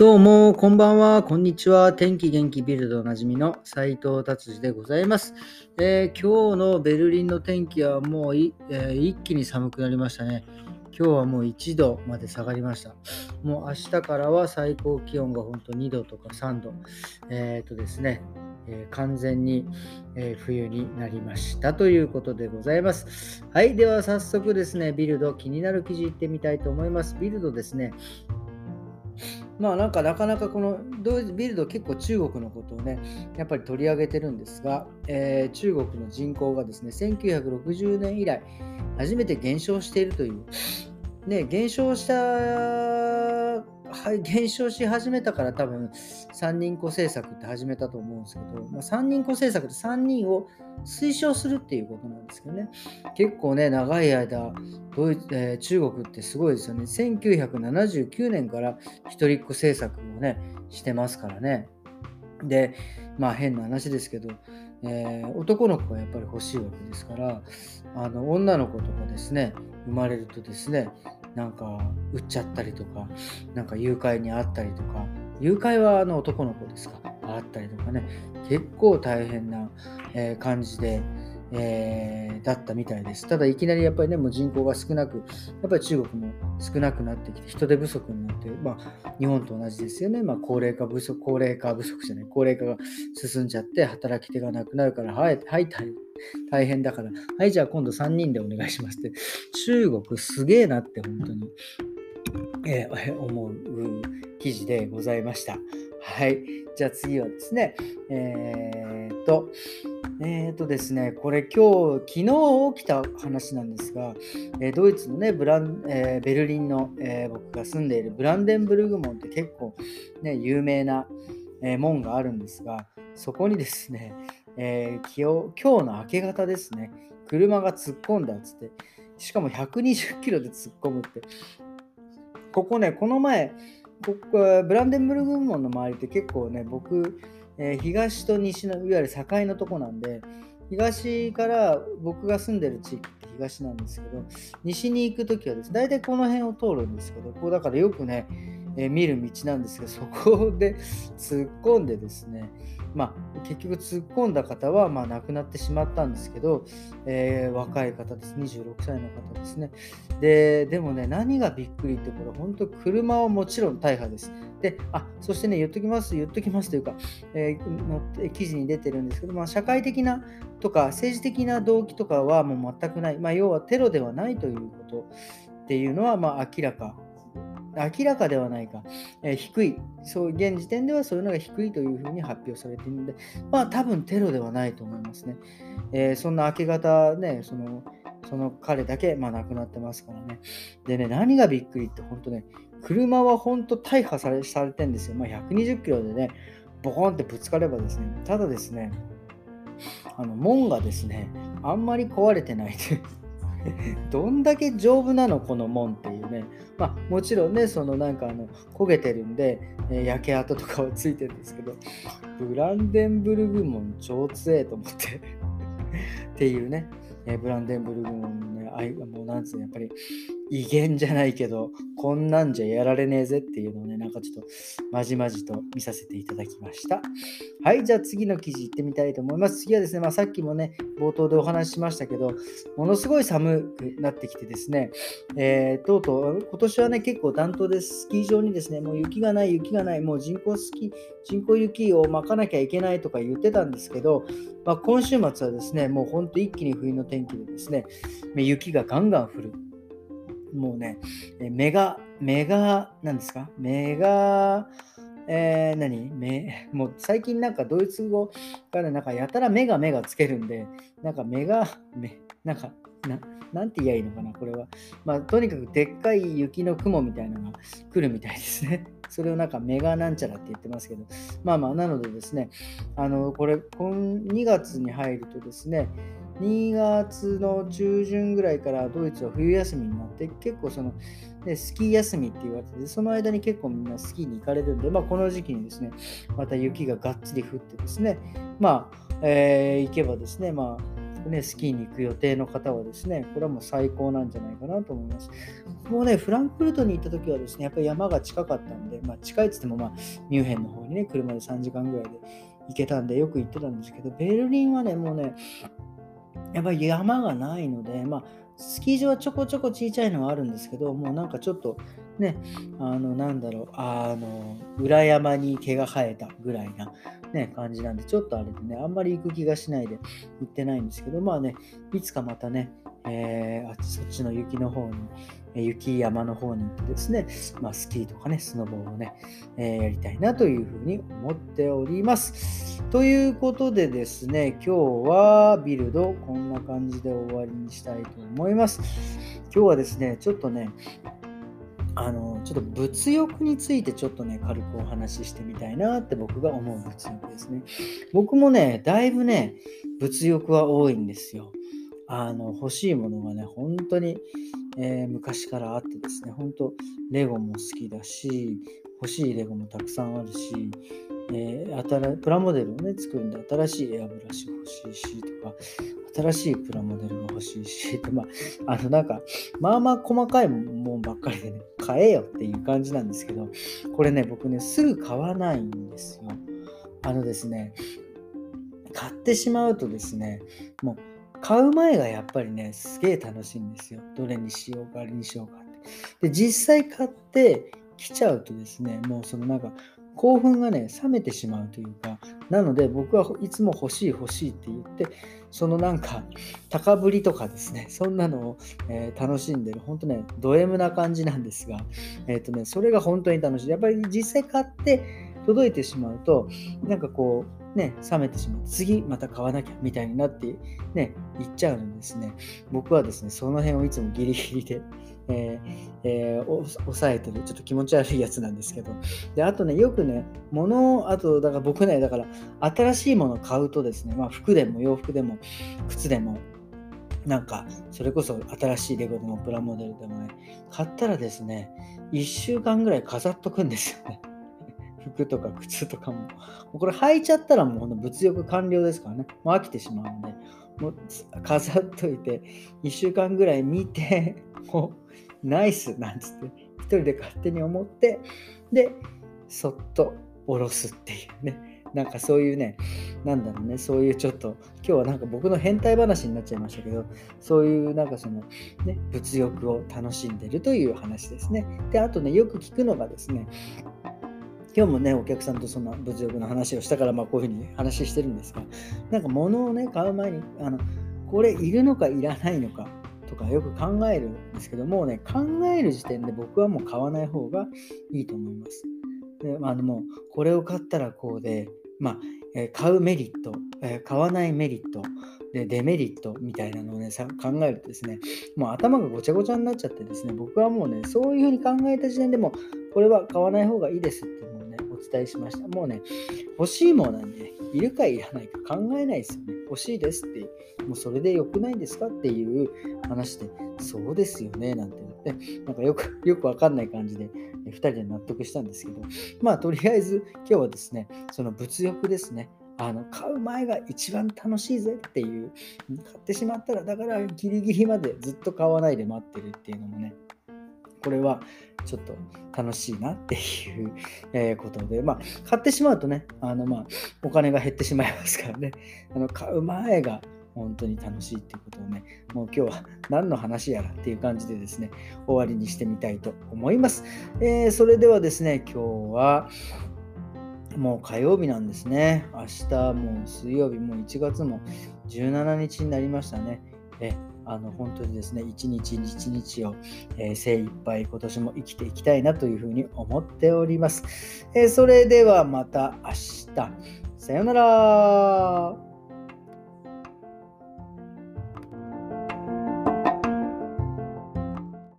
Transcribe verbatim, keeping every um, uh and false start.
どうもこんばんは、こんにちは。天気元気ビルドおなじみの斉藤達治でございます。えー、今日のベルリンの天気はもうい、えー、一気に寒くなりましたね。今日はもういちどまで下がりました。もう明日からは最高気温が本当にどとかさんど、えーとですねえー、完全に、えー、冬になりましたということでございます。はい、では早速ですね、ビルド気になる記事いってみたいと思います。ビルドですね、まあなんかなかなかこのビルド結構中国のことをねやっぱり取り上げてるんですが、えー、中国の人口がですねせんきゅうひゃくろくじゅうねん以来初めて減少しているというね、減少したはい減少し始めたから多分さんにん子政策って始めたと思うんですけど、まあ、さんにん子政策ってさんにんを推奨するっていうことなんですけどね、結構ね長い間ドイツ、えー、中国ってすごいですよね。せんきゅうひゃくななじゅうきゅうねんから一人っ子政策をねしてますからね。でまあ変な話ですけど、えー、男の子がやっぱり欲しいわけですから、あの女の子とかですね生まれるとですねなんか売っちゃったりとか、なんか誘拐にあったりとか、誘拐はあの男の子ですか、あったりとかね、結構大変な感じで、えー、だったみたいです。ただいきなりやっぱりねもう人口が少なく、やっぱり中国も少なくなってきて人手不足になって、まあ、日本と同じですよね、まあ、高齢化不足高齢化不足じゃない高齢化が進んじゃって働き手がなくなるからはい、はい、大変だからはいじゃあ今度さんにんでお願いしますって、中国すげえなって本当に、えー、思う記事でございました。はい、じゃあ次はですねえー、っとえーとですね、これ今日昨日起きた話なんですが、えドイツのねブラン、えー、ベルリンの、えー、僕が住んでいるブランデンブルグ門って結構ね有名な、えー、門があるんですが、そこにですね、えー、きょ今日の明け方ですね、車が突っ込んだっつって、しかもひゃくにじゅっキロで突っ込むって、ここねこの前ここブランデンブルグ門の周りって結構ね僕、えー、東と西のいわゆる境のとこなんで、東から僕が住んでる地域って東なんですけど、西に行くときはですね大体この辺を通るんですけど、こうだからよくね、えー、見る道なんですけど、そこで突っ込んでですね、まあ結局突っ込んだ方はまあ亡くなってしまったんですけど、えー、若い方です、にじゅうろくさいの方ですね。ででもね何がびっくりってこれ本当車はもちろん大破です。であそしてね言っときます言っときますというか、えー、記事に出てるんですけど、まあ、社会的なとか政治的な動機とかはもう全くない、まあ、要はテロではないということっていうのはまあ明らか明らかではないか、えー、低いそう現時点ではそういうのが低いというふうに発表されているので、まあ多分テロではないと思いますね。えー、そんな明け方ねそのその彼だけ、まあ、亡くなってますからね。でね何がびっくりって本当ね車は本当大破され、されてんですよ。まあ、ひゃくにじゅっキロでねボコンってぶつかればですね、ただですねあの門がですねあんまり壊れてないというどんだけ丈夫なのこの門っていうね、まあ、もちろんねそのなんかあの焦げてるんで、えー、焼け跡とかはついてるんですけど、ブランデンブルグ門超強えと思ってっていうね、えー、ブランデンブルグ門ねあいもうなんつうのやっぱり威厳じゃないけどこんなんじゃやられねえぜっていうのをねなんかちょっとまじまじと見させていただきました。はい、じゃあ次の記事いってみたいと思います。次はですね、まあ、さっきもね冒頭でお話ししましたけど、ものすごい寒くなってきてですね、えー、とうとう今年はね結構暖冬です。スキー場にですねもう雪がない雪がないもう人工スキー人工雪をまかなきゃいけないとか言ってたんですけど、まあ、今週末はですねもうほんと一気に冬の天気でですね雪がガンガン降る、もうねメガメガなんですかメガえー、何メもう最近なんかドイツ語がねなんかやたらメガメガつけるんでなんかメガメなんかななんて言えばいいのかなこれは、まあ、とにかくでっかい雪の雲みたいなのが来るみたいですね。それをなんかメガなんちゃらって言ってますけど、まあまあなのでですねあのこれ今にがつに入るとですねにがつの中旬ぐらいからドイツは冬休みになって結構その、ね、スキー休みって言われててその間に結構みんなスキーに行かれるんで、まあ、この時期にですねまた雪ががっつり降ってですねまあ、えー、行けばですねまあね、スキーに行く予定の方はですね、これはもう最高なんじゃないかなと思います。僕もね、フランクフルトに行った時はですね、やっぱり山が近かったんで、まあ、近いっつっても、まあ、ミュンヘンの方にね、車でさんじかんぐらいで行けたんで、よく行ってたんですけど、ベルリンはね、もうね、やっぱり山がないので、まあ、スキー場はちょこちょこ小さいのはあるんですけど、もうなんかちょっとね、あの、なんだろう、あの、裏山に毛が生えたぐらいな、ね、感じなんで、ちょっとあれでね、あんまり行く気がしないで行ってないんですけど、まあね、いつかまたね、えー、あそっちの雪の方に、雪山の方に行ってですね、まあ、スキーとかね、スノボをね、えー、やりたいなというふうに思っております。ということでですね、今日はビルドこんな感じで終わりにしたいと思います。今日はですね、ちょっとね、あのちょっと物欲についてちょっとね、軽くお話ししてみたいなって僕が思う物欲ですね。僕もね、だいぶね、物欲は多いんですよ。あの欲しいものがね、本当に、えー、昔からあってですね、本当レゴも好きだし、欲しいレゴもたくさんあるし、えー、新プラモデルをね、作るんで新しいエアブラシ欲しいしとか、新しいプラモデルが欲しいしとか、まあ、あのなんかまあまあ細かいもんばっかりでね、買えよっていう感じなんですけど、これね、僕ね、すぐ買わないんですよ。あのですね、買ってしまうとですね、もう買う前がやっぱりね、すげえ楽しいんですよ。どれにしようか、あれにしようかって。で、実際買ってきちゃうとですね、もうそのなんか、興奮がね、冷めてしまうというか、なので僕はいつも欲しい欲しいって言って、そのなんか、高ぶりとかですね、そんなのを、えー、楽しんでる、本当ね、ド M な感じなんですが、えっとね、それが本当に楽しい。やっぱり実際買って届いてしまうと、なんかこう、ね、冷めてしまって、次また買わなきゃみたいになって、ね、いっちゃうんですね。僕はですね、その辺をいつもギリギリで、えーえー、抑えてる、ちょっと気持ち悪いやつなんですけど。で、あとね、よくね、物を、あと、だから僕ね、だから、新しいものを買うとですね、まあ、服でも洋服でも、靴でも、なんか、それこそ新しいレゴでもプラモデルでもね、買ったらですね、いっしゅうかんぐらい飾っとくんですよね。服とか靴とかも、これ履いちゃったらもう物欲完了ですからね、もう飽きてしまうんで、もう飾っといて、いっしゅうかんぐらい見て、もうナイスなんつって、一人で勝手に思って、で、そっと下ろすっていうね、なんかそういうね、なんだろうね、そういうちょっと、今日はなんか僕の変態話になっちゃいましたけど、そういうなんかその、ね、物欲を楽しんでるという話ですね。で、あとね、よく聞くのがですね、今日もね、お客さんとそんな物欲の話をしたから、まあこういうふうに話してるんですが、なんか物をね、買う前に、あの、これいるのかいらないのかとかよく考えるんですけど、もうね、考える時点で僕はもう買わない方がいいと思います。で、まあ、もうこれを買ったらこうで、まあ、えー、買うメリット、えー、買わないメリット、でデメリットみたいなのをね、さ考えるとですね、もう頭がごちゃごちゃになっちゃってですね、僕はもうね、そういうふうに考えた時点でもう、これは買わない方がいいですって伝えしました。もうね、欲しいものなんで、いるかいらないか考えないですよね。欲しいですって、もうそれで良くないですかっていう話で、そうですよねなんて言って、なんかよくよくわかんない感じでふたりで納得したんですけど、まあとりあえず今日はですね、その物欲ですね。あの買う前が一番楽しいぜっていう、買ってしまったらだからギリギリまでずっと買わないで待ってるっていうのもね。これはちょっと楽しいなっていう、えー、ことで、まあ、買ってしまうとね、あの、まあ、お金が減ってしまいますからね、あの買う前が本当に楽しいっていうことをね、もう今日は何の話やらっていう感じでですね、終わりにしてみたいと思います。えー、それではですね、今日はもう火曜日なんですね。明日もう水曜日、もういちがつもじゅうしちにちになりましたね。えあの本当にですね、一日一日を、えー、精一杯今年も生きていきたいなというふうに思っております。えー、それではまた明日。さようなら。